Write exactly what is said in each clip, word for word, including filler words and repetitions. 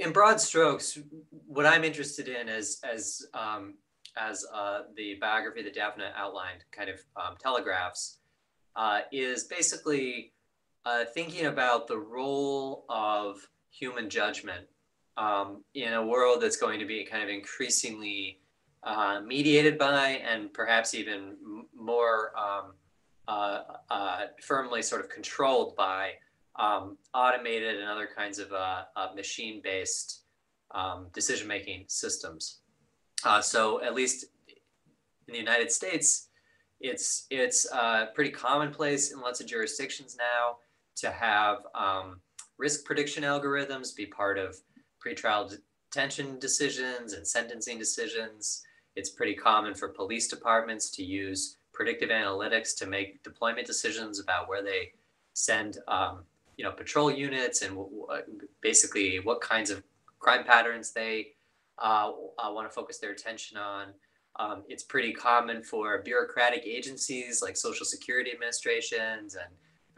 in broad strokes, what I'm interested in as as um, as uh, the biography that Daphna outlined kind of um, telegraphs uh, is basically uh, thinking about the role of human judgment um, in a world that's going to be kind of increasingly uh, mediated by, and perhaps even more um, uh, uh, firmly sort of controlled by, Um, automated and other kinds of uh, uh, machine-based um, decision-making systems. Uh, so at least in the United States, it's it's uh, pretty commonplace in lots of jurisdictions now to have um, risk prediction algorithms be part of pretrial detention decisions and sentencing decisions. It's pretty common for police departments to use predictive analytics to make deployment decisions about where they send um, you know, patrol units and basically what kinds of crime patterns they uh, uh, want to focus their attention on. Um, it's pretty common for bureaucratic agencies like Social Security administrations and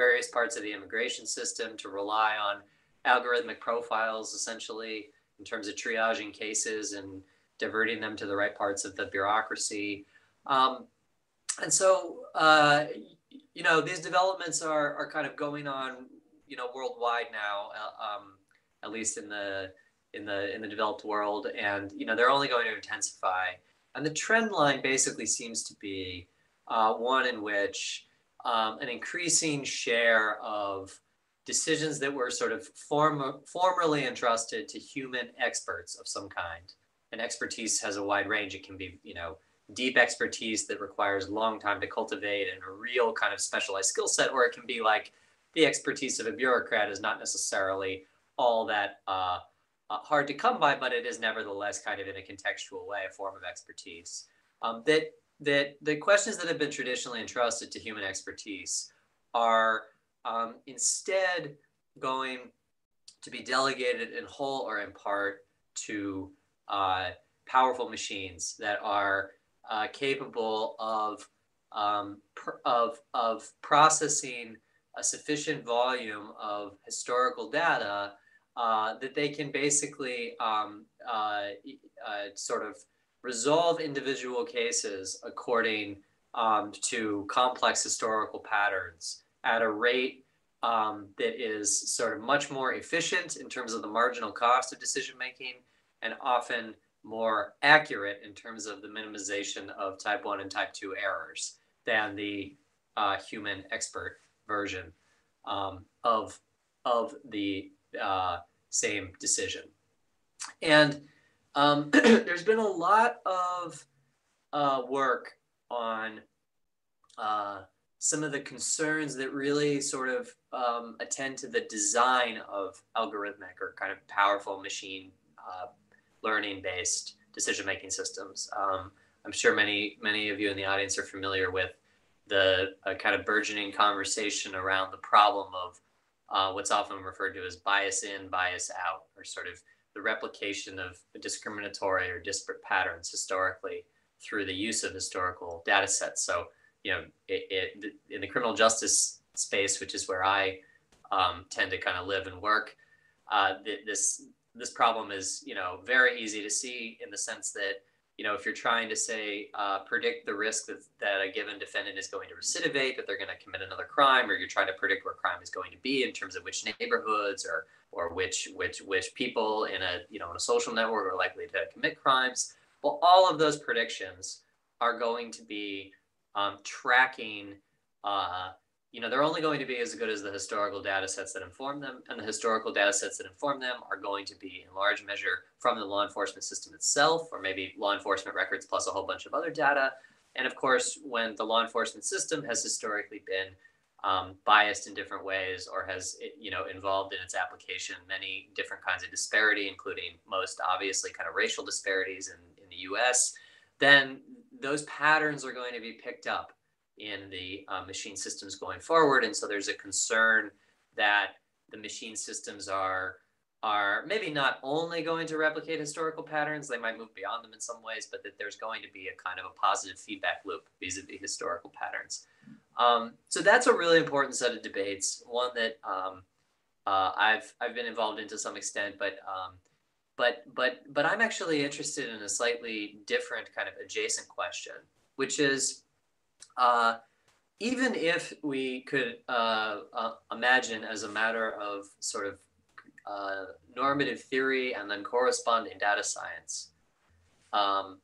various parts of the immigration system to rely on algorithmic profiles, essentially, in terms of triaging cases and diverting them to the right parts of the bureaucracy. Um, and so, uh, you know, these developments are, are kind of going on you know, worldwide now, uh, um, at least in the in the in the developed world, and you know they're only going to intensify. And the trend line basically seems to be uh, one in which um, an increasing share of decisions that were sort of form formerly entrusted to human experts of some kind. And expertise has a wide range. It can be you know deep expertise that requires a long time to cultivate and a real kind of specialized skill set, or it can be like the expertise of a bureaucrat is not necessarily all that uh, uh, hard to come by, but it is nevertheless kind of in a contextual way, a form of expertise. Um, that, that the questions that have been traditionally entrusted to human expertise are um, instead going to be delegated in whole or in part to uh, powerful machines that are uh, capable of, um, pr of, of processing a sufficient volume of historical data uh, that they can basically um, uh, uh, sort of resolve individual cases according um, to complex historical patterns at a rate um, that is sort of much more efficient in terms of the marginal cost of decision-making and often more accurate in terms of the minimization of type one and type two errors than the uh, human expert version um, of, of the uh, same decision. And um, there's been a lot of uh, work on uh, some of the concerns that really sort of um, attend to the design of algorithmic or kind of powerful machine uh, learning-based decision-making systems. Um, I'm sure many, many of you in the audience are familiar with the uh, kind of burgeoning conversation around the problem of uh, what's often referred to as bias in, bias out, or sort of the replication of discriminatory or disparate patterns historically through the use of historical data sets. So, you know, it, it, in the criminal justice space, which is where I um, tend to kind of live and work, uh, this, this problem is, you know, very easy to see in the sense that you know, if you're trying to say, uh, predict the risk that, that a given defendant is going to recidivate, that they're going to commit another crime, or you're trying to predict where crime is going to be in terms of which neighborhoods or or which which which people in a you know in a social network are likely to commit crimes. Well, all of those predictions are going to be um, tracking. Uh, you know, they're only going to be as good as the historical data sets that inform them, and the historical data sets that inform them are going to be in large measure from the law enforcement system itself, or maybe law enforcement records plus a whole bunch of other data. And of course, when the law enforcement system has historically been um, biased in different ways, or has, you know, involved in its application many different kinds of disparity, including most obviously kind of racial disparities in, in the U S, then those patterns are going to be picked up in the uh, machine systems going forward. And so there's a concern that the machine systems are, are maybe not only going to replicate historical patterns, they might move beyond them in some ways, but that there's going to be a kind of a positive feedback loop vis-a-vis historical patterns. Um, so that's a really important set of debates, one that um, uh, I've, I've been involved in to some extent, but um, But but but I'm actually interested in a slightly different kind of adjacent question, which is, uh, even if we could uh, uh, imagine as a matter of sort of uh, normative theory and then corresponding data science, um,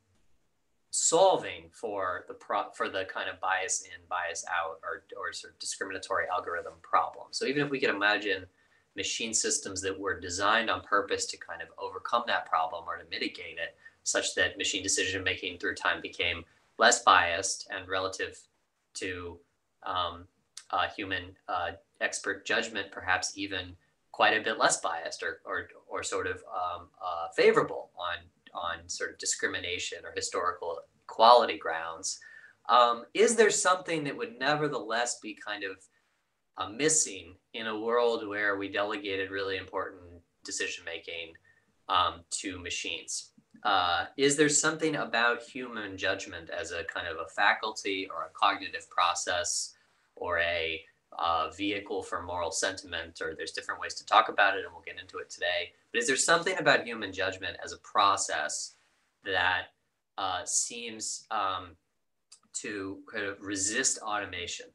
solving for the pro for the kind of bias in, bias out, or or sort of discriminatory algorithm problem. So even if we could imagine machine systems that were designed on purpose to kind of overcome that problem or to mitigate it, such that machine decision making through time became less biased and relative to um, uh, human uh, expert judgment, perhaps even quite a bit less biased or or, or sort of um, uh, favorable on on sort of discrimination or historical equality grounds. Um, is there something that would nevertheless be kind of Uh, missing in a world where we delegated really important decision making um, to machines? Uh, is there something about human judgment as a kind of a faculty or a cognitive process or a uh, vehicle for moral sentiment, or there's different ways to talk about it and we'll get into it today, but is there something about human judgment as a process that uh, seems um, to kind of resist automation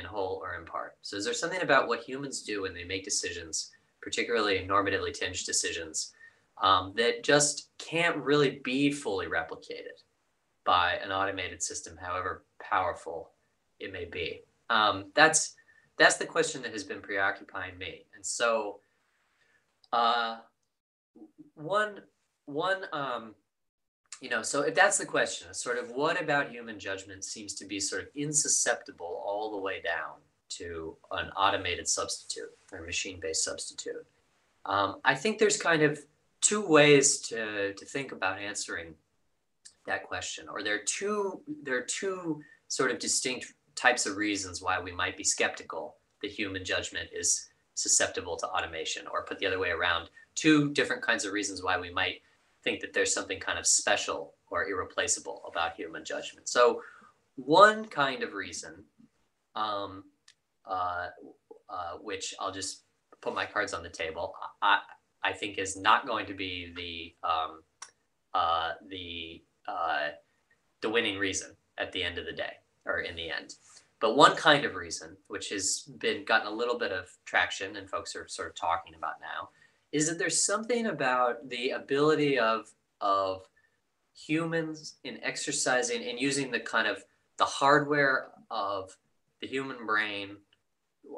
in whole or in part? So is there something about what humans do when they make decisions, particularly normatively tinged decisions, um, that just can't really be fully replicated by an automated system, however powerful it may be? Um, that's, that's the question that has been preoccupying me. And so uh, one, one um, you know, so if that's the question, sort of what about human judgment seems to be sort of insusceptible all the way down to an automated substitute or machine-based substitute? Um, I think there's kind of two ways to, to think about answering that question, or there are two, there are two sort of distinct types of reasons why we might be skeptical that human judgment is susceptible to automation, or put the other way around, two different kinds of reasons why we might think that there's something kind of special or irreplaceable about human judgment. So one kind of reason, um, uh, uh, which I'll just put my cards on the table, I, I think is not going to be the, um, uh, the, uh, the winning reason at the end of the day, or in the end. But one kind of reason, which has been gotten a little bit of traction and folks are sort of talking about now, is that there's something about the ability of, of humans in exercising and using the kind of the hardware of the human brain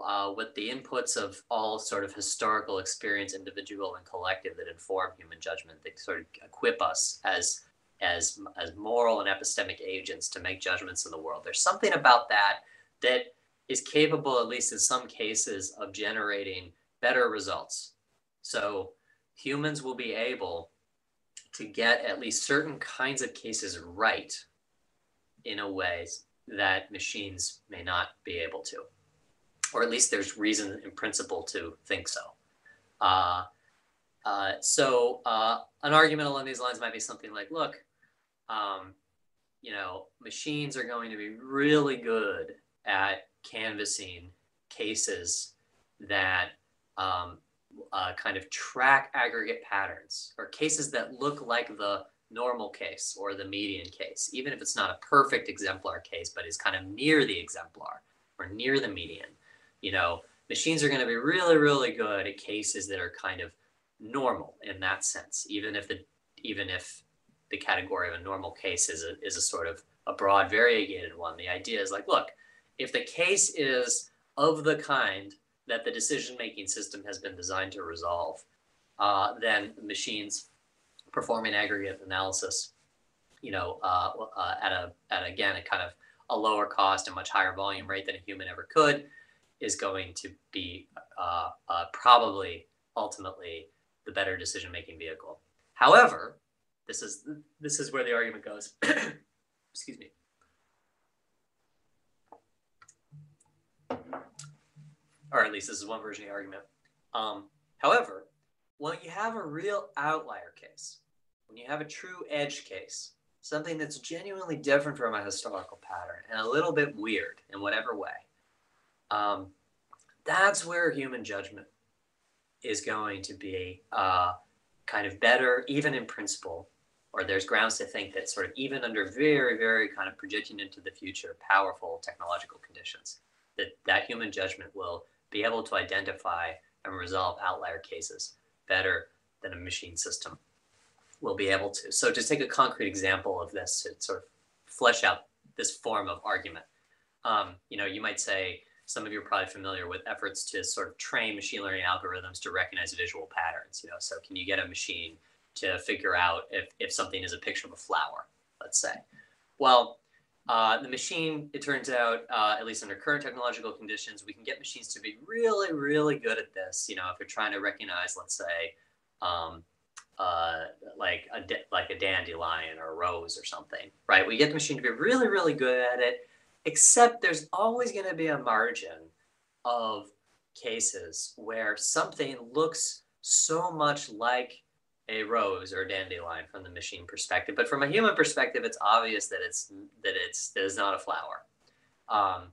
uh, with the inputs of all sort of historical experience, individual and collective, that inform human judgment, that sort of equip us as, as, as moral and epistemic agents to make judgments in the world. There's something about that that is capable, at least in some cases, of generating better results. So humans will be able to get at least certain kinds of cases right in a way that machines may not be able to, or at least there's reason in principle to think so. Uh, uh, so uh, an argument along these lines might be something like, look, um, you know, machines are going to be really good at canvassing cases that um, Uh, kind of track aggregate patterns, or cases that look like the normal case or the median case, even if it's not a perfect exemplar case, but is kind of near the exemplar or near the median. You know, machines are going to be really, really good at cases that are kind of normal in that sense, even if the even if the category of a normal case is a, is a sort of a broad variegated one. The idea is like, look, if the case is of the kind that the decision-making system has been designed to resolve, uh, then machines performing aggregate analysis, you know, uh, uh, at a at again a kind of a lower cost and much higher volume rate than a human ever could, is going to be uh, uh, probably ultimately the better decision-making vehicle. However, this is this is where the argument goes. Excuse me. Or at least this is one version of the argument. Um, however, when you have a real outlier case, when you have a true edge case, something that's genuinely different from a historical pattern and a little bit weird in whatever way, um, that's where human judgment is going to be uh, kind of better, even in principle, or there's grounds to think that sort of even under very, very kind of projecting into the future, powerful technological conditions, that that human judgment will be able to identify and resolve outlier cases better than a machine system will be able to. So to take a concrete example of this, to sort of flesh out this form of argument, um, you know, you might say, some of you are probably familiar with efforts to sort of train machine learning algorithms to recognize visual patterns. You know, so can you get a machine to figure out if, if something is a picture of a flower, let's say? Well, uh, the machine, it turns out, uh, at least under current technological conditions, we can get machines to be really, really good at this. You know, if you're trying to recognize, let's say, um, uh, like, a like a dandelion or a rose or something, right? We get the machine to be really, really good at it, except there's always going to be a margin of cases where something looks so much like a rose or a dandelion from the machine perspective, but from a human perspective, it's obvious that it's that it's that it's not a flower. Um,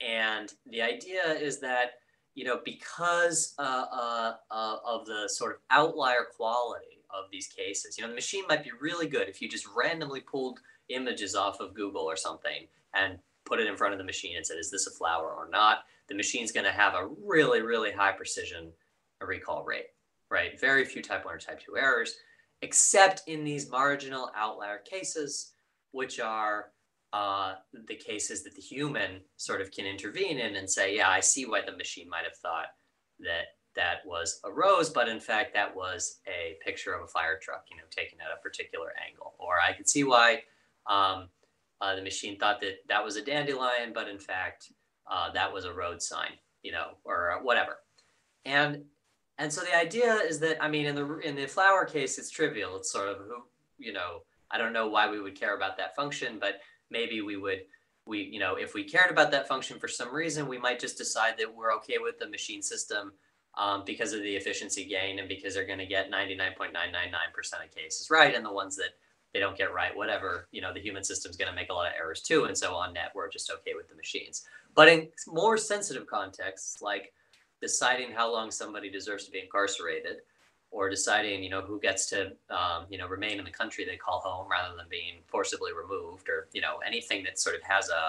and the idea is that, you know, because uh, uh, uh, of the sort of outlier quality of these cases, you know, the machine might be really good if you just randomly pulled images off of Google or something and put it in front of the machine and said, is this a flower or not? The machine's gonna have a really, really high precision recall rate, right? Very few type one or type two errors, except in these marginal outlier cases, which are uh, the cases that the human sort of can intervene in and say, yeah, I see why the machine might've thought that that was a rose, but in fact, that was a picture of a fire truck, you know, taken at a particular angle. Or I could see why um, Uh, the machine thought that that was a dandelion, but in fact, uh, that was a road sign, you know, or whatever. And and so the idea is that, I mean, in the in the flower case, it's trivial. It's sort of, you know, I don't know why we would care about that function, but maybe we would, we you know, if we cared about that function for some reason, we might just decide that we're okay with the machine system um, because of the efficiency gain and because they're going to get ninety-nine point nine nine nine percent of cases right, and the ones that they don't get right, whatever, you know, the human system's going to make a lot of errors too. And so on net, we're just okay with the machines. But in more sensitive contexts, like deciding how long somebody deserves to be incarcerated, or deciding, you know, who gets to, um, you know, remain in the country they call home rather than being forcibly removed, or, you know, anything that sort of has a,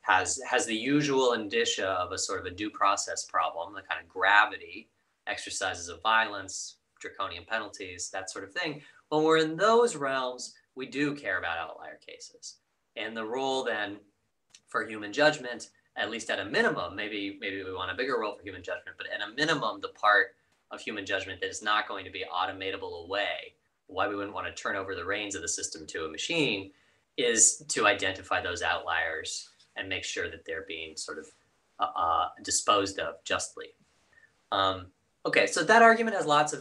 has, has the usual indicia of a sort of a due process problem, the kind of gravity, exercises of violence, draconian penalties, that sort of thing. When we're in those realms, we do care about outlier cases. And the role then for human judgment, at least at a minimum, maybe maybe we want a bigger role for human judgment, but at a minimum, the part of human judgment that is not going to be automatable away, why we wouldn't want to turn over the reins of the system to a machine, is to identify those outliers and make sure that they're being sort of uh, uh, disposed of justly. Um, okay, so that argument has lots of,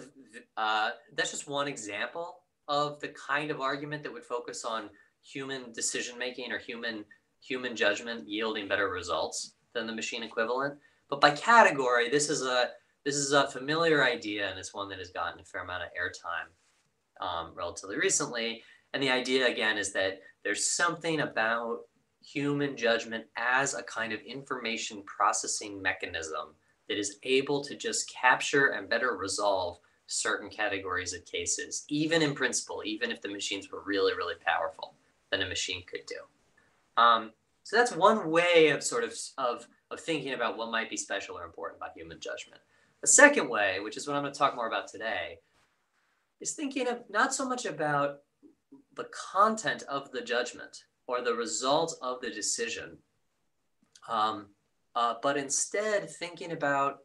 uh, that's just one example of the kind of argument that would focus on human decision-making or human human judgment yielding better results than the machine equivalent. But by category, this is a, this is a familiar idea, and it's one that has gotten a fair amount of airtime um, relatively recently. And the idea, again, is that there's something about human judgment as a kind of information processing mechanism that is able to just capture and better resolve certain categories of cases, even in principle, even if the machines were really, really powerful, than a machine could do. Um, so that's one way of sort of, of, of thinking about what might be special or important about human judgment. A second way, which is what I'm going to talk more about today, is thinking of not so much about the content of the judgment or the result of the decision, um, uh, but instead thinking about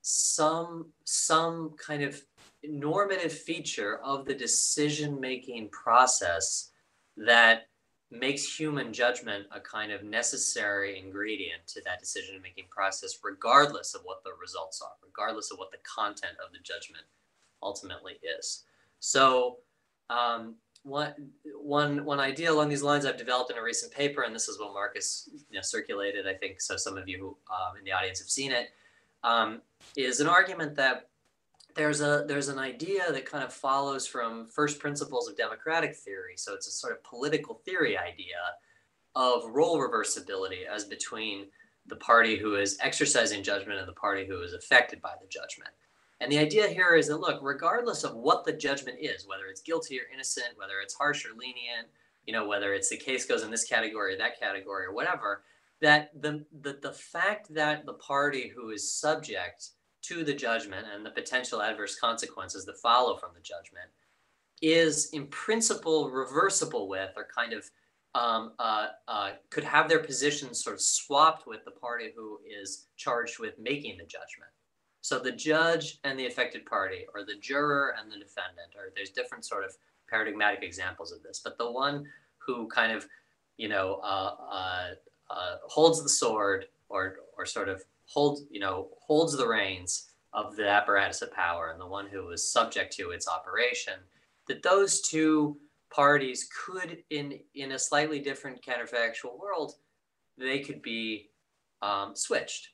some, some kind of normative feature of the decision-making process that makes human judgment a kind of necessary ingredient to that decision-making process, regardless of what the results are, regardless of what the content of the judgment ultimately is. So um, one, one, one idea along these lines I've developed in a recent paper, and this is what Marcus, you know, circulated, I think, so some of you who, um, in the audience have seen it, Um, is an argument that there's a there's an idea that kind of follows from first principles of democratic theory. So it's a sort of political theory idea of role reversibility as between the party who is exercising judgment and the party who is affected by the judgment. And the idea here is that, look, regardless of what the judgment is, whether it's guilty or innocent, whether it's harsh or lenient, you know, whether it's the case goes in this category or that category or whatever, that the, the, the fact that the party who is subject to the judgment and the potential adverse consequences that follow from the judgment is in principle reversible with, or kind of um, uh, uh, could have their position sort of swapped with the party who is charged with making the judgment. So the judge and the affected party, or the juror and the defendant, or there's different sort of paradigmatic examples of this, but the one who kind of, you know, uh, uh, uh, holds the sword or, or sort of holds, you know, holds the reins of the apparatus of power, and the one who is subject to its operation, that those two parties could, in, in a slightly different counterfactual world, they could be um, switched.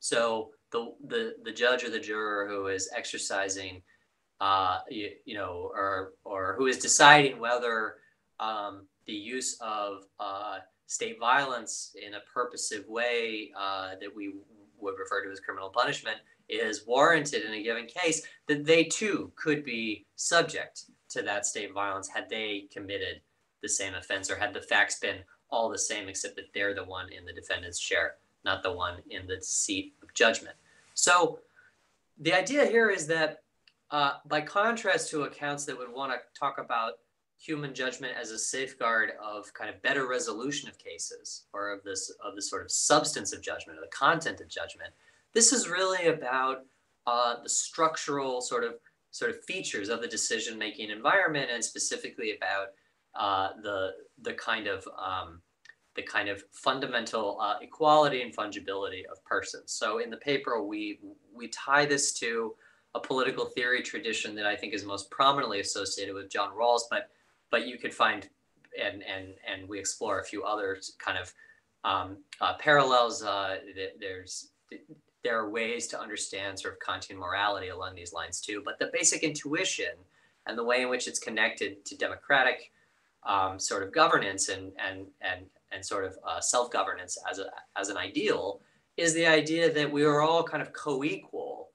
So The, the the judge or the juror who is exercising, uh, you, you know, or or who is deciding whether um, the use of uh, state violence in a purposive way uh, that we would refer to as criminal punishment is warranted in a given case, that they too could be subject to that state violence had they committed the same offense, or had the facts been all the same, except that they're the one in the defendant's chair, not the one in the seat of judgment. So the idea here is that uh, by contrast to accounts that would want to talk about human judgment as a safeguard of kind of better resolution of cases, or of this of the sort of substance of judgment, or the content of judgment, this is really about uh, the structural sort of sort of features of the decision-making environment, and specifically about uh, the the kind of um, the kind of fundamental uh, equality and fungibility of persons. So in the paper, we we tie this to a political theory tradition that I think is most prominently associated with John Rawls, but but you could find, and and and we explore a few other kind of um, uh, parallels. Uh, there's there are ways to understand sort of Kantian morality along these lines too. But the basic intuition and the way in which it's connected to democratic um, sort of governance and and and and sort of uh, self-governance as, a, as an ideal, is the idea that we are all kind of co-equal,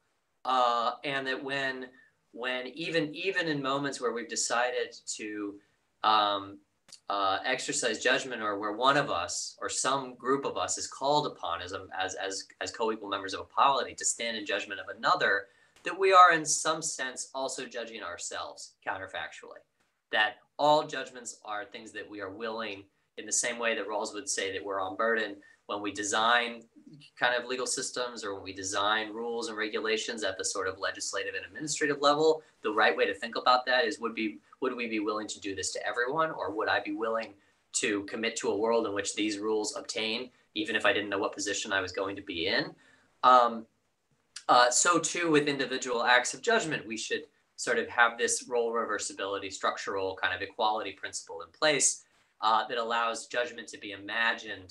uh, and that when, when even, even in moments where we've decided to um, uh, exercise judgment, or where one of us or some group of us is called upon as, a, as, as, as co-equal members of a polity to stand in judgment of another, that we are in some sense also judging ourselves counterfactually, that all judgments are things that we are willing, in the same way that Rawls would say that we're on burden when we design kind of legal systems, or when we design rules and regulations at the sort of legislative and administrative level, the right way to think about that is, would be, would we be willing to do this to everyone? Or would I be willing to commit to a world in which these rules obtain, even if I didn't know what position I was going to be in? Um, uh, so too with individual acts of judgment, we should sort of have this role reversibility, structural kind of equality principle in place, Uh, that allows judgment to be imagined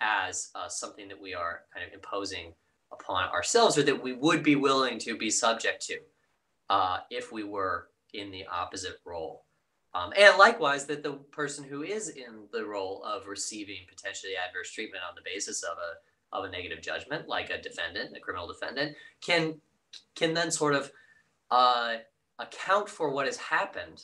as uh, something that we are kind of imposing upon ourselves, or that we would be willing to be subject to uh, if we were in the opposite role. Um, and likewise, that the person who is in the role of receiving potentially adverse treatment on the basis of a, of a negative judgment, like a defendant, a criminal defendant, can, can then sort of uh, account for what has happened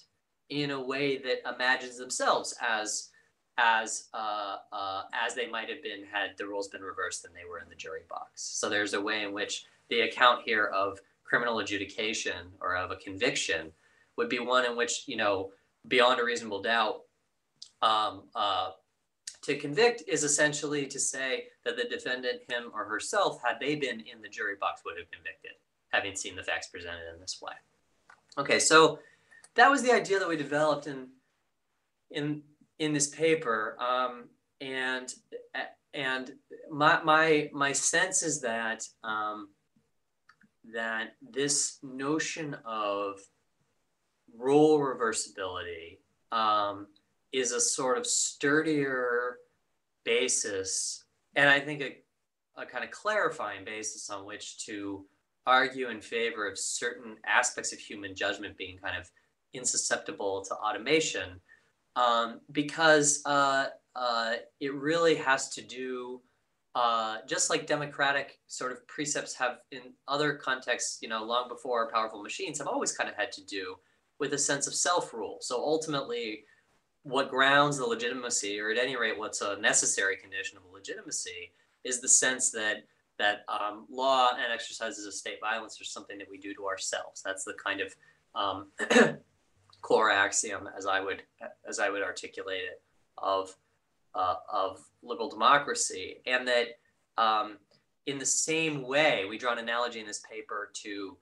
in a way that imagines themselves as as uh, uh, as they might have been had the rules been reversed and they were in the jury box. So there's a way in which the account here of criminal adjudication, or of a conviction, would be one in which, you know, beyond a reasonable doubt, um, uh, to convict is essentially to say that the defendant, him or herself, had they been in the jury box, would have convicted, having seen the facts presented in this way. Okay, so that was the idea that we developed in in in this paper, um, and and my my my sense is that um, that this notion of role reversibility um, is a sort of sturdier basis, and I think a, a kind of clarifying basis on which to argue in favor of certain aspects of human judgment being kind of insusceptible to automation, um, because uh, uh, it really has to do uh, just like democratic sort of precepts have in other contexts, you know, long before powerful machines, have always kind of had to do with a sense of self-rule. So ultimately, what grounds the legitimacy, or at any rate, what's a necessary condition of legitimacy, is the sense that that um, law and exercises of state violence are something that we do to ourselves. That's the kind of um, core axiom, as I would as I would articulate it, of uh, of liberal democracy, and that um, in the same way, we draw an analogy in this paper to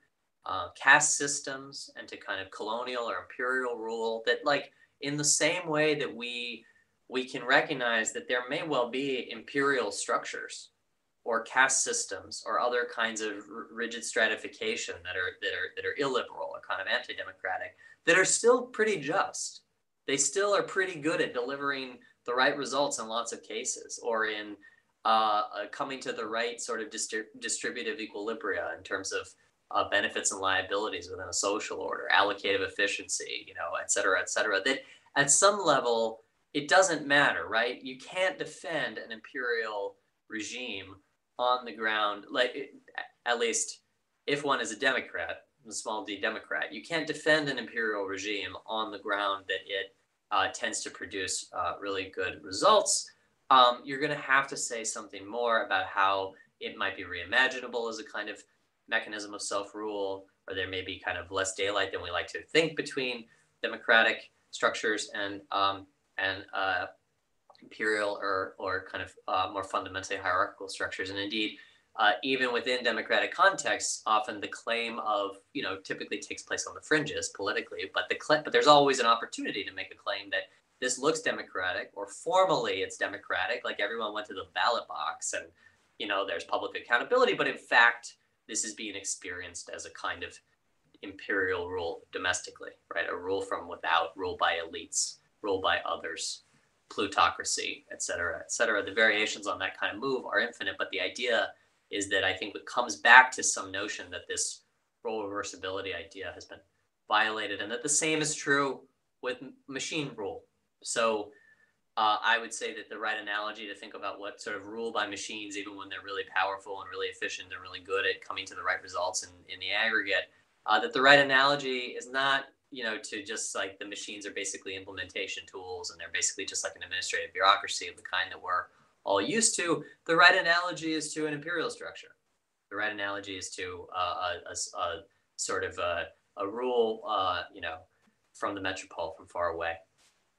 uh, caste systems and to kind of colonial or imperial rule. That like in the same way that we we can recognize that there may well be imperial structures or caste systems or other kinds of rigid stratification that are, that are, that are illiberal or kind of anti-democratic, that are still pretty just. They still are pretty good at delivering the right results in lots of cases, or in uh, uh, coming to the right sort of distri distributive equilibria in terms of uh, benefits and liabilities within a social order, allocative efficiency, you know, et cetera, et cetera, that at some level, it doesn't matter, right? You can't defend an imperial regime on the ground, like at least if one is a Democrat, a small d Democrat, you can't defend an imperial regime on the ground that it uh, tends to produce uh, really good results. Um, you're going to have to say something more about how it might be reimaginable as a kind of mechanism of self-rule, or there may be kind of less daylight than we like to think between democratic structures and um, and uh, imperial or, or kind of uh, more fundamentally hierarchical structures. And indeed, uh, even within democratic contexts, often the claim of, you know, typically takes place on the fringes politically, but, the but there's always an opportunity to make a claim that this looks democratic, or formally it's democratic, like everyone went to the ballot box and, you know, there's public accountability, but in fact, this is being experienced as a kind of imperial rule domestically, right? A rule from without, rule by elites, rule by others, plutocracy, et cetera, et cetera. The variations on that kind of move are infinite, but the idea is that I think it comes back to some notion that this role reversibility idea has been violated, and that the same is true with machine rule. So uh, I would say that the right analogy to think about what sort of rule by machines, even when they're really powerful and really efficient and really good at coming to the right results in, in the aggregate, uh, that the right analogy is not, you know, to just like the machines are basically implementation tools and they're basically just like an administrative bureaucracy of the kind that we're all used to. The right analogy is to an imperial structure. The right analogy is to uh, a, a sort of a, a rule, uh, you know, from the metropole, from far away,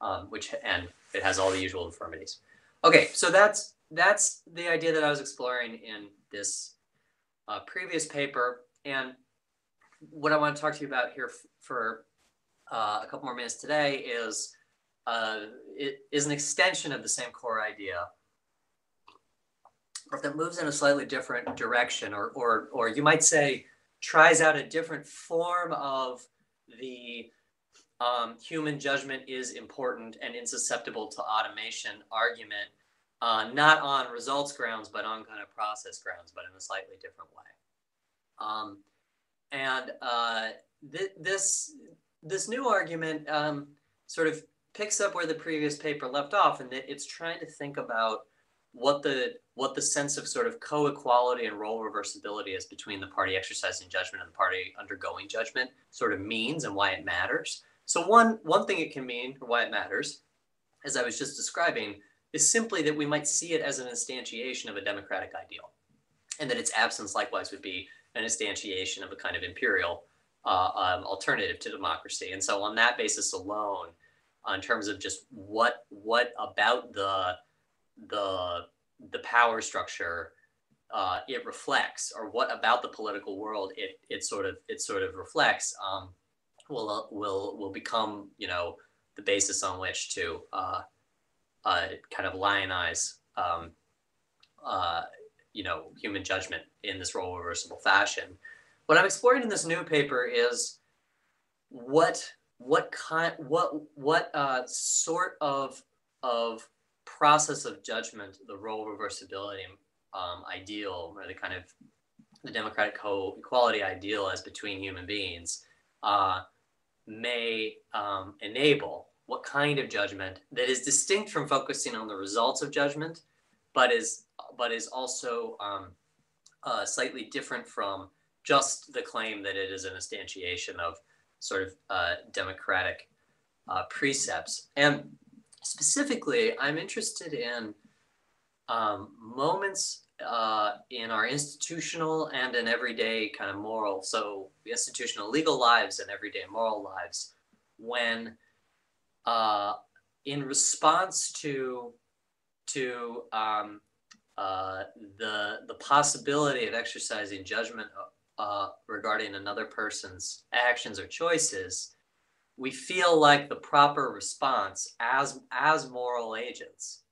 um, which, and it has all the usual infirmities. Okay, so that's, that's the idea that I was exploring in this uh, previous paper. And what I want to talk to you about here for Uh, a couple more minutes today is uh, it is an extension of the same core idea, but that moves in a slightly different direction, or or or you might say tries out a different form of the um, human judgment is important and insusceptible to automation argument, uh, not on results grounds but on kind of process grounds, but in a slightly different way. Um, and uh, th this. This new argument um, sort of picks up where the previous paper left off, and that it's trying to think about what the what the sense of sort of co-equality and role reversibility is between the party exercising judgment and the party undergoing judgment sort of means and why it matters. So one one thing it can mean, or why it matters, as I was just describing, is simply that we might see it as an instantiation of a democratic ideal, and that its absence likewise would be an instantiation of a kind of imperial Uh, um, alternative to democracy. And so on that basis alone, uh, in terms of just what what about the the the power structure uh, it reflects, or what about the political world it it sort of it sort of reflects, um, will uh, will will become, you know, the basis on which to uh, uh, kind of lionize um, uh, you know, human judgment in this role reversible fashion. What I'm exploring in this new paper is what what kind what what uh, sort of of process of judgment the role reversibility um, ideal, or the kind of the democratic co-equality ideal as between human beings uh, may um, enable. What kind of judgment that is distinct from focusing on the results of judgment, but is but is also um, uh, slightly different from just the claim that it is an instantiation of sort of uh, democratic uh, precepts. And specifically, I'm interested in um, moments uh, in our institutional and in everyday kind of moral, so institutional legal lives and everyday moral lives, when uh, in response to to um, uh, the, the possibility of exercising judgment uh, regarding another person's actions or choices, we feel like the proper response as, as moral agents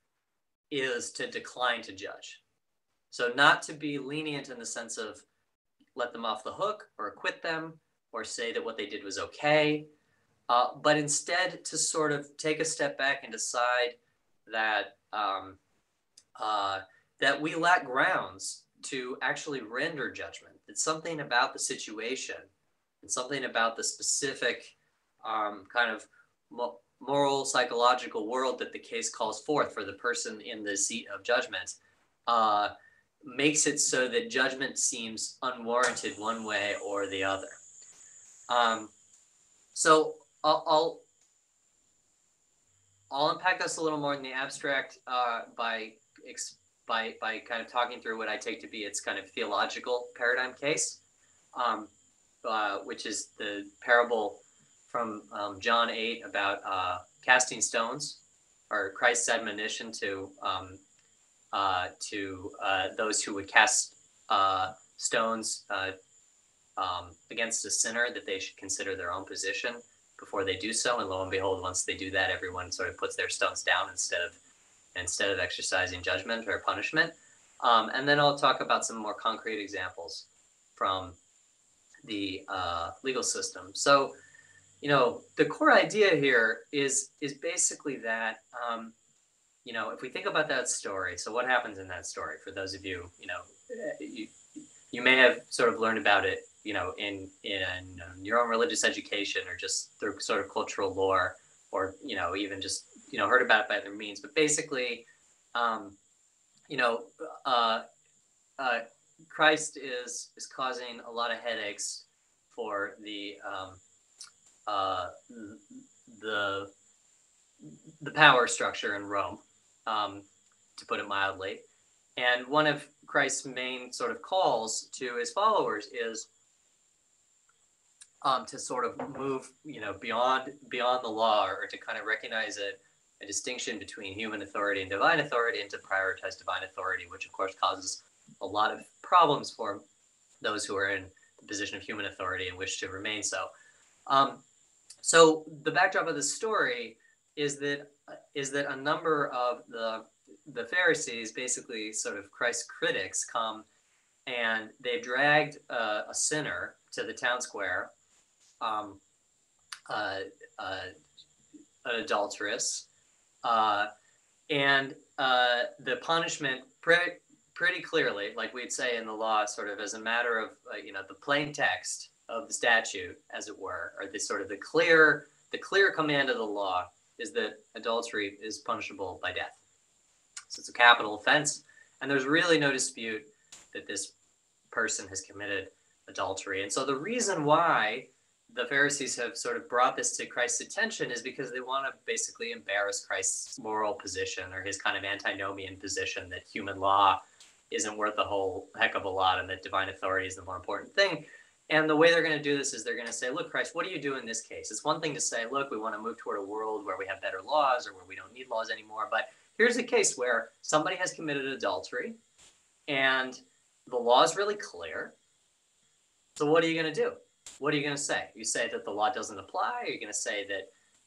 is to decline to judge. So not to be lenient in the sense of let them off the hook or acquit them or say that what they did was okay, uh, but instead to sort of take a step back and decide that Um, uh, that we lack grounds to actually render judgment. It's something about the situation and something about the specific um, kind of mo moral, psychological world that the case calls forth for the person in the seat of judgment uh, makes it so that judgment seems unwarranted one way or the other. Um, so I'll, I'll I'll unpack this a little more in the abstract uh, by, by, by kind of talking through what I take to be its kind of theological paradigm case, um, uh, which is the parable from um, John eight about uh, casting stones, or Christ's admonition to, um, uh, to uh, those who would cast uh, stones uh, um, against a sinner, that they should consider their own position before they do so, and lo and behold, once they do that, everyone sort of puts their stones down instead of instead of exercising judgment or punishment. Um, and then I'll talk about some more concrete examples from the uh, legal system. So, you know, the core idea here is is basically that, um, you know, if we think about that story, so what happens in that story? For those of you, you know, you, you may have sort of learned about it, you know, in, in your own religious education or just through sort of cultural lore, or, you know, even just, you know, heard about it by other means. But basically, um, you know, uh, uh, Christ is, is causing a lot of headaches for the, um, uh, the, the power structure in Rome, um, to put it mildly. And one of Christ's main sort of calls to his followers is Um, to sort of move, you know, beyond beyond the law, or to kind of recognize a, a distinction between human authority and divine authority, and to prioritize divine authority, which of course causes a lot of problems for those who are in the position of human authority and wish to remain so. Um, so the backdrop of this story is that is that a number of the the Pharisees, basically sort of Christ's critics, come and they've dragged uh, a sinner to the town square. Um, uh, uh, an adulteress, uh, and uh, the punishment pretty, pretty clearly, like we'd say in the law, sort of as a matter of, uh, you know, the plain text of the statute, as it were, or the sort of the clear, the clear command of the law is that adultery is punishable by death. So it's a capital offense, and there's really no dispute that this person has committed adultery. And so the reason why the Pharisees have sort of brought this to Christ's attention is because they want to basically embarrass Christ's moral position, or his kind of antinomian position that human law isn't worth a whole heck of a lot and that divine authority is the more important thing. And the way they're going to do this is they're going to say, look, Christ, what do you do in this case? It's one thing to say, look, we want to move toward a world where we have better laws or where we don't need laws anymore. But here's a case where somebody has committed adultery and the law is really clear. So what are you going to do? What are you going to say? You say that the law doesn't apply? You're going to say that,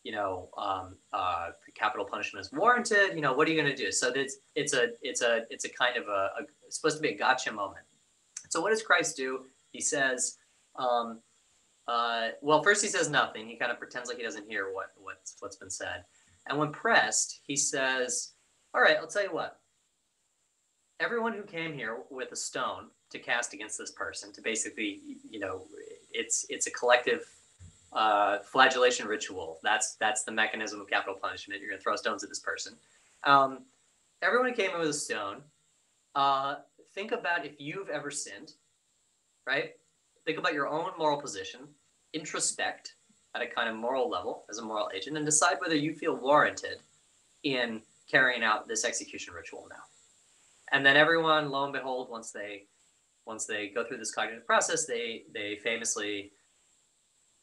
you know, um, uh, capital punishment is warranted? You know, what are you going to do? So it's it's a it's a it's a kind of a, a it's supposed to be a gotcha moment. So what does Christ do? He says, um, uh, well, first he says nothing. He kind of pretends like he doesn't hear what what's what's been said. And when pressed, he says, "All right, I'll tell you what. Everyone who came here with a stone to cast against this person, to basically, you know." It's it's a collective uh, flagellation ritual. That's that's the mechanism of capital punishment. You're going to throw stones at this person. Um, everyone who came in with a stone uh, think about if you've ever sinned, right? Think about your own moral position, introspect at a kind of moral level as a moral agent, and decide whether you feel warranted in carrying out this execution ritual now. And then everyone, lo and behold, once they once they go through this cognitive process, they they famously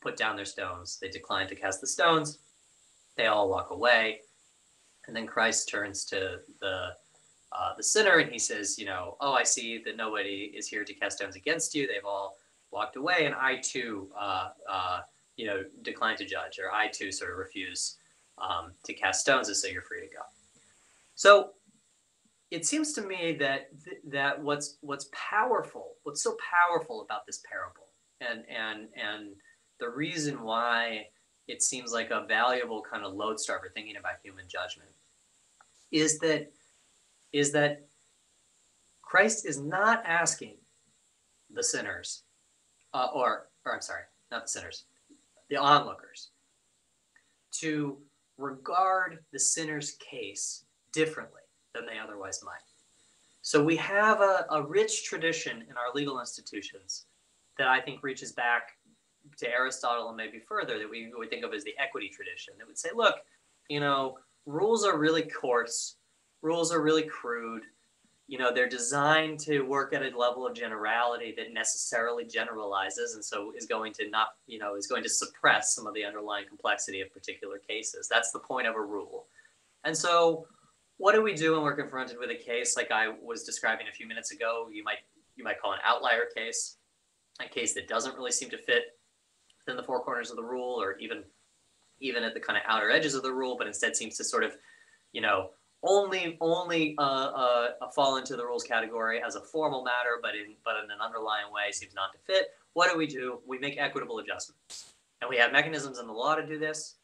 put down their stones. They decline to cast the stones. They all walk away. And then Christ turns to the uh, the sinner and he says, you know, oh, I see that nobody is here to cast stones against you. They've all walked away, and I too, uh, uh, you know, decline to judge, or I too sort of refuse um, to cast stones, and so you're free to go. So it seems to me that th that what's what's powerful, what's so powerful about this parable, and and and the reason why it seems like a valuable kind of lodestar for thinking about human judgment is that, is that Christ is not asking the sinners, uh, or, or I'm sorry, not the sinners, the onlookers, to regard the sinner's case differently than they otherwise might. So we have a, a rich tradition in our legal institutions that I think reaches back to Aristotle and maybe further, that we would think of as the equity tradition, that would say, look, you know, rules are really coarse, rules are really crude, you know, they're designed to work at a level of generality that necessarily generalizes, and so is going to not, you know, is going to suppress some of the underlying complexity of particular cases. That's the point of a rule. And so what do we do when we're confronted with a case like I was describing a few minutes ago, you might, you might call an outlier case, a case that doesn't really seem to fit in the four corners of the rule, or even even at the kind of outer edges of the rule, but instead seems to sort of, you know, only only uh, uh, fall into the rules category as a formal matter, but in but in an underlying way seems not to fit. What do we do? We make equitable adjustments, and we have mechanisms in the law to do this.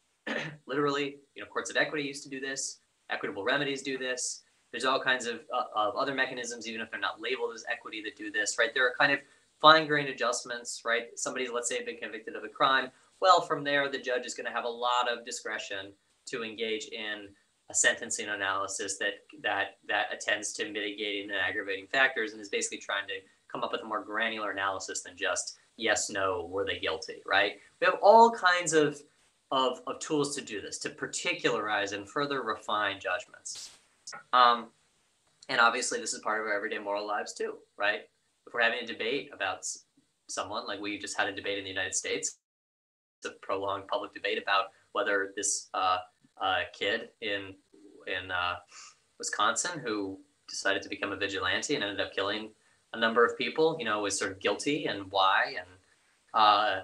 Literally, you know, courts of equity used to do this. Equitable remedies do this. There's all kinds of uh, of other mechanisms, even if they're not labeled as equity, that do this. Right? There are kind of fine-grained adjustments, right? Somebody's, let's say, been convicted of a crime. Well, from there, the judge is going to have a lot of discretion to engage in a sentencing analysis that that that attends to mitigating and aggravating factors, and is basically trying to come up with a more granular analysis than just yes, no, were they guilty, right? We have all kinds of of, of tools to do this, to particularize and further refine judgments. Um, and obviously, this is part of our everyday moral lives too, right? If we're having a debate about someone, like we just had a debate in the United States, it's a prolonged public debate about whether this uh, uh, kid in in uh, Wisconsin who decided to become a vigilante and ended up killing a number of people, you know, was sort of guilty and why, and uh,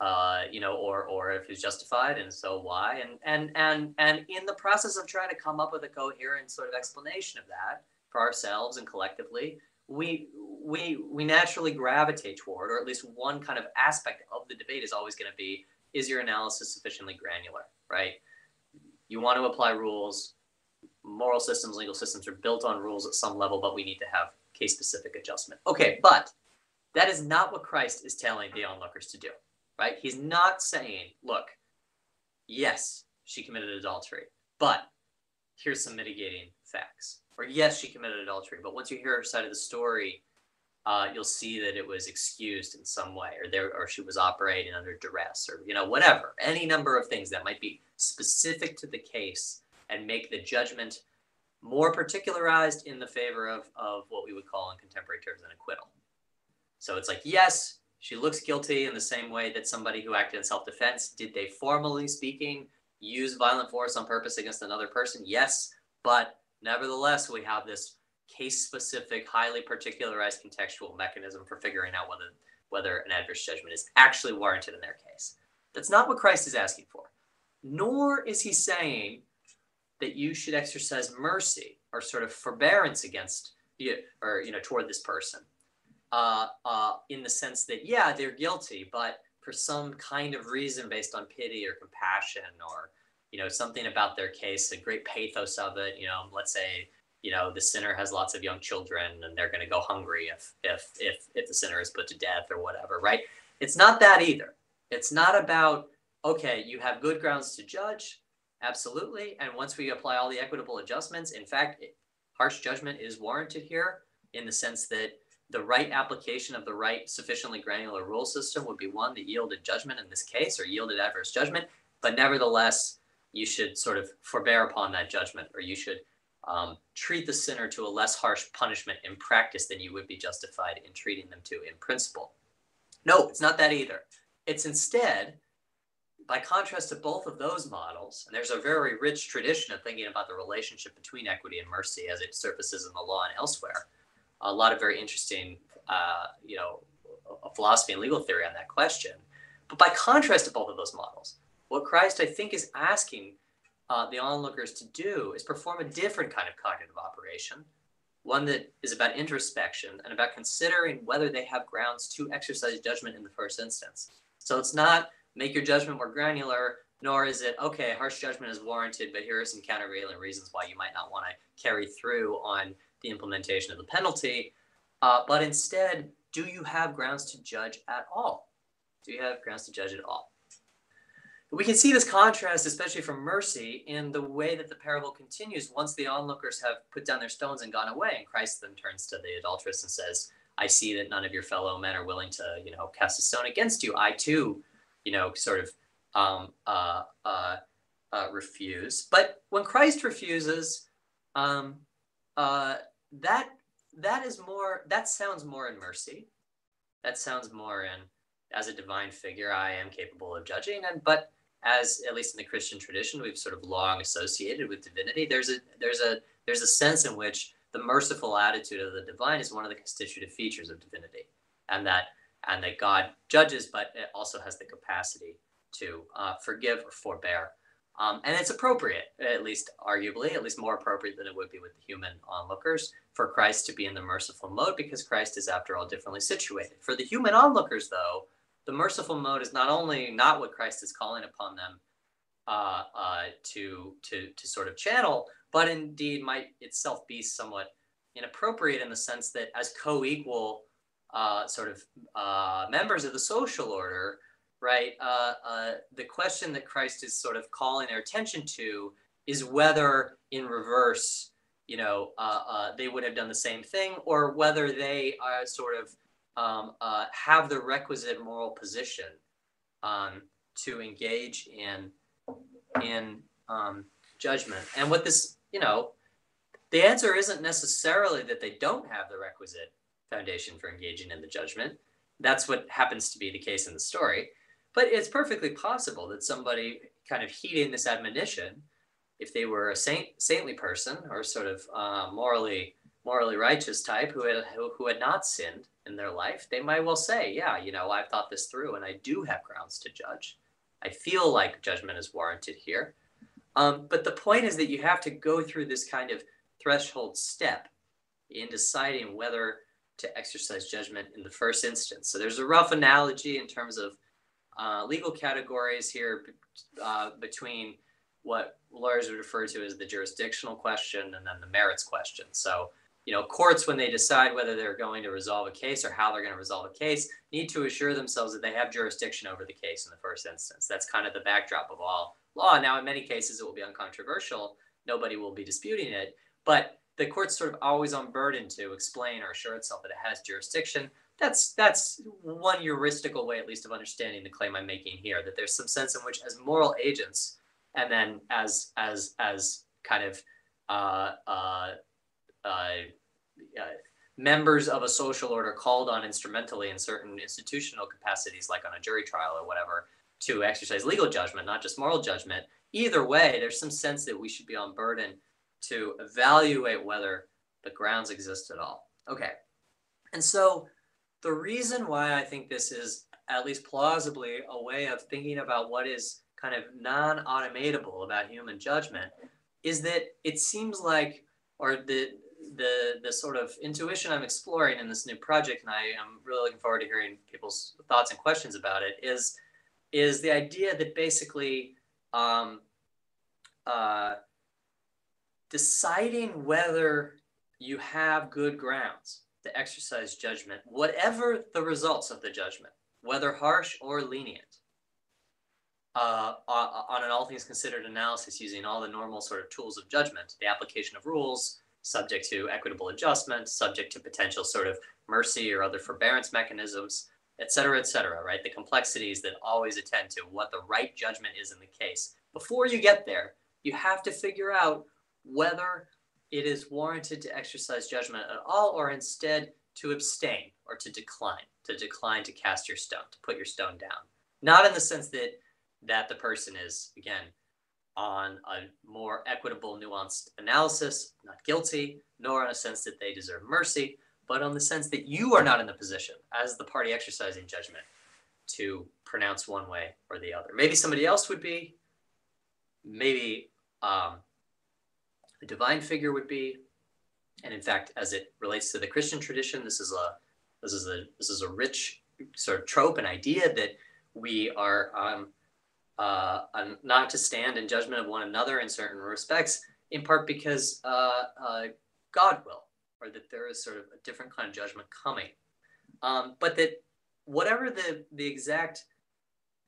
uh, you know, or or if he's justified and so why, and and and and in the process of trying to come up with a coherent sort of explanation of that for ourselves and collectively, we we we naturally gravitate toward, or at least one kind of aspect of the debate is always going to be, is your analysis sufficiently granular, right? You want to apply rules, moral systems, legal systems are built on rules at some level, but we need to have case-specific adjustment. Okay, but that is not what Christ is telling the onlookers to do, right? He's not saying, look, yes, she committed adultery, but here's some mitigating facts. Or yes, she committed adultery, but once you hear her side of the story, uh, you'll see that it was excused in some way, or there, or she was operating under duress, or you know, whatever. Any number of things that might be specific to the case and make the judgment more particularized in the favor of of what we would call in contemporary terms an acquittal. So it's like, yes, she looks guilty in the same way that somebody who acted in self-defense, did they formally speaking use violent force on purpose against another person? Yes, but nevertheless, we have this case-specific, highly particularized contextual mechanism for figuring out whether, whether an adverse judgment is actually warranted in their case. That's not what Christ is asking for. Nor is he saying that you should exercise mercy or sort of forbearance against you, or, you know, toward this person uh, uh, in the sense that, yeah, they're guilty, but for some kind of reason based on pity or compassion or you know, something about their case, the great pathos of it, you know, let's say, you know, the sinner has lots of young children and they're going to go hungry if, if, if, if the sinner is put to death or whatever, right? It's not that either. It's not about, okay, you have good grounds to judge. Absolutely. And once we apply all the equitable adjustments, in fact, harsh judgment is warranted here, in the sense that the right application of the right sufficiently granular rule system would be one that yielded judgment in this case, or yielded adverse judgment, but nevertheless, you should sort of forbear upon that judgment, or you should um, treat the sinner to a less harsh punishment in practice than you would be justified in treating them to in principle. No, it's not that either. It's instead, by contrast to both of those models, and there's a very rich tradition of thinking about the relationship between equity and mercy as it surfaces in the law and elsewhere. A lot of very interesting, uh, you know, philosophy and legal theory on that question. But by contrast to both of those models, what Christ, I think, is asking uh, the onlookers to do is perform a different kind of cognitive operation, one that is about introspection and about considering whether they have grounds to exercise judgment in the first instance. So it's not make your judgment more granular, nor is it, okay, harsh judgment is warranted, but here are some countervailing reasons why you might not want to carry through on the implementation of the penalty, uh, but instead, do you have grounds to judge at all? Do you have grounds to judge at all? We can see this contrast, especially from mercy, in the way that the parable continues once the onlookers have put down their stones and gone away, and Christ then turns to the adulteress and says, I see that none of your fellow men are willing to, you know, cast a stone against you. I too, you know, sort of um, uh, uh, uh, refuse. But when Christ refuses, um, uh, that that is more, that sounds more in mercy. That sounds more in, as a divine figure, I am capable of judging, and but as, at least in the Christian tradition, we've sort of long associated with divinity, there's a there's a there's a sense in which the merciful attitude of the divine is one of the constitutive features of divinity, and that and that God judges, but it also has the capacity to uh, forgive or forbear, um, and it's appropriate, at least arguably, at least more appropriate than it would be with the human onlookers, for Christ to be in the merciful mode, because Christ is, after all, differently situated. For the human onlookers, though, the merciful mode is not only not what Christ is calling upon them uh, uh, to, to, to sort of channel, but indeed might itself be somewhat inappropriate in the sense that as co-equal uh, sort of uh, members of the social order, right, uh, uh, the question that Christ is sort of calling their attention to is whether in reverse, you know, uh, uh, they would have done the same thing, or whether they are sort of Um, uh, have the requisite moral position um, to engage in in um, judgment. And what this, you know, the answer isn't necessarily that they don't have the requisite foundation for engaging in the judgment. That's what happens to be the case in the story. But it's perfectly possible that somebody kind of heeding this admonition, if they were a saint, saintly person or sort of uh, morally morally righteous type who had, who, who had not sinned in their life, they might well say, yeah, you know, I've thought this through and I do have grounds to judge. I feel like judgment is warranted here. Um, but the point is that you have to go through this kind of threshold step in deciding whether to exercise judgment in the first instance. So there's a rough analogy in terms of uh, legal categories here uh, between what lawyers would refer to as the jurisdictional question and then the merits question. So, you know, courts, when they decide whether they're going to resolve a case or how they're going to resolve a case, need to assure themselves that they have jurisdiction over the case in the first instance. That's kind of the backdrop of all law. Now, in many cases, it will be uncontroversial. Nobody will be disputing it. But the court's sort of always on burden to explain or assure itself that it has jurisdiction. That's, that's one heuristical way, at least, of understanding the claim I'm making here, that there's some sense in which, as moral agents, and then as, as, as kind of... Uh, uh, Uh, uh, members of a social order called on instrumentally in certain institutional capacities, like on a jury trial or whatever, to exercise legal judgment, not just moral judgment. Either way, there's some sense that we should be on burden to evaluate whether the grounds exist at all. Okay. And so the reason why I think this is at least plausibly a way of thinking about what is kind of non-automatable about human judgment is that it seems like, or the The, the sort of intuition I'm exploring in this new project, and I am really looking forward to hearing people's thoughts and questions about it, is, is the idea that basically um, uh, deciding whether you have good grounds to exercise judgment, whatever the results of the judgment, whether harsh or lenient, Uh, on an all things considered analysis using all the normal sort of tools of judgment, the application of rules, subject to equitable adjustment, subject to potential sort of mercy or other forbearance mechanisms, et cetera, et cetera, right? The complexities that always attend to what the right judgment is in the case. Before you get there, you have to figure out whether it is warranted to exercise judgment at all, or instead to abstain or to decline, to decline to cast your stone, to put your stone down. Not in the sense that that the person is, again, on a more equitable, nuanced analysis, not guilty, nor in a sense that they deserve mercy, but on the sense that you are not in the position, as the party exercising judgment, to pronounce one way or the other. Maybe somebody else would be, maybe um, a divine figure would be, and in fact, as it relates to the Christian tradition, this is a this is a this is a rich sort of trope and idea that we are um, uh, not to stand in judgment of one another in certain respects, in part because uh, uh, God will, or that there is sort of a different kind of judgment coming, um, but that whatever the the exact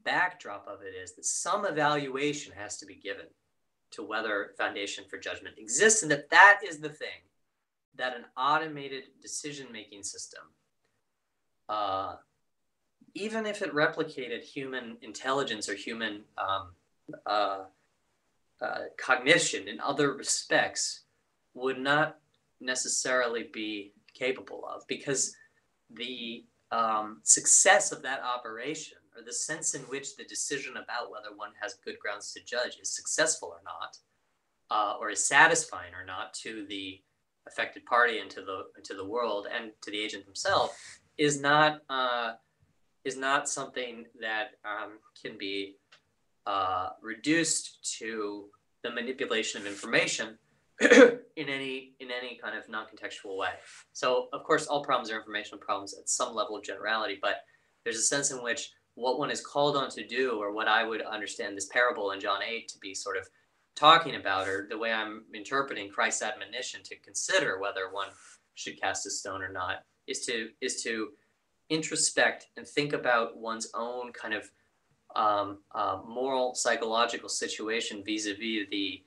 backdrop of it is, that some evaluation has to be given to whether foundation for judgment exists, and that that is the thing that an automated decision-making system, uh, even if it replicated human intelligence or human um, uh, uh, cognition in other respects, would not necessarily be capable of, because the um, success of that operation, or the sense in which the decision about whether one has good grounds to judge is successful or not, uh, or is satisfying or not to the affected party and to the to the world and to the agent themselves, is not uh, is not something that um, can be uh, reduced to the manipulation of information in any in any kind of non-contextual way. So of course, all problems are informational problems at some level of generality, but there's a sense in which what one is called on to do, or what I would understand this parable in John eight to be sort of talking about, or the way I'm interpreting Christ's admonition to consider whether one should cast a stone or not, is to is to introspect and think about one's own kind of um, uh, moral, psychological situation vis-a-vis the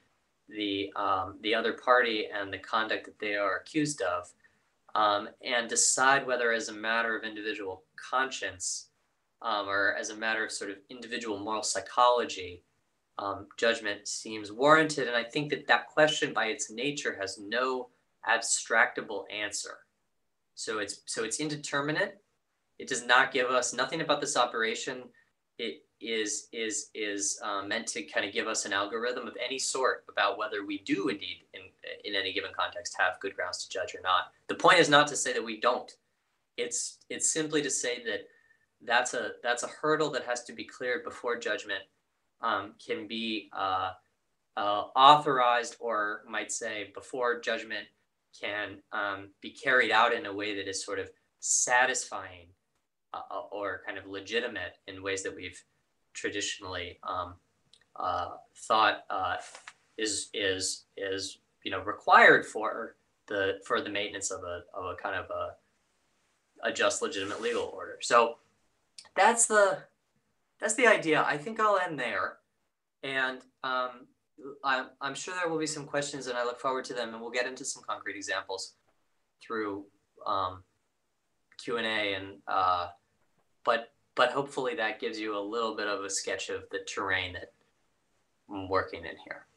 the um, the other party and the conduct that they are accused of, um, and decide whether, as a matter of individual conscience, um, or as a matter of sort of individual moral psychology, Um, judgment seems warranted. And I think that that question by its nature has no abstractable answer. So it's so it's indeterminate. It does not give us, nothing about this operation it is is is uh, meant to kind of give us an algorithm of any sort about whether we do indeed in, in any given context have good grounds to judge or not. The point is not to say that we don't. It's it's simply to say that that's a that's a hurdle that has to be cleared before judgment Um, can be uh, uh, authorized, or might say before judgment can um, be carried out in a way that is sort of satisfying uh, or kind of legitimate in ways that we've traditionally um, uh, thought uh, is is is you know required for the for the maintenance of a of a kind of a, a just, legitimate legal order. So that's the. That's the idea. I think I'll end there. And um, I'm, I'm sure there will be some questions, and I look forward to them, and we'll get into some concrete examples through um, Q and A. And, uh, but, but hopefully that gives you a little bit of a sketch of the terrain that I'm working in here.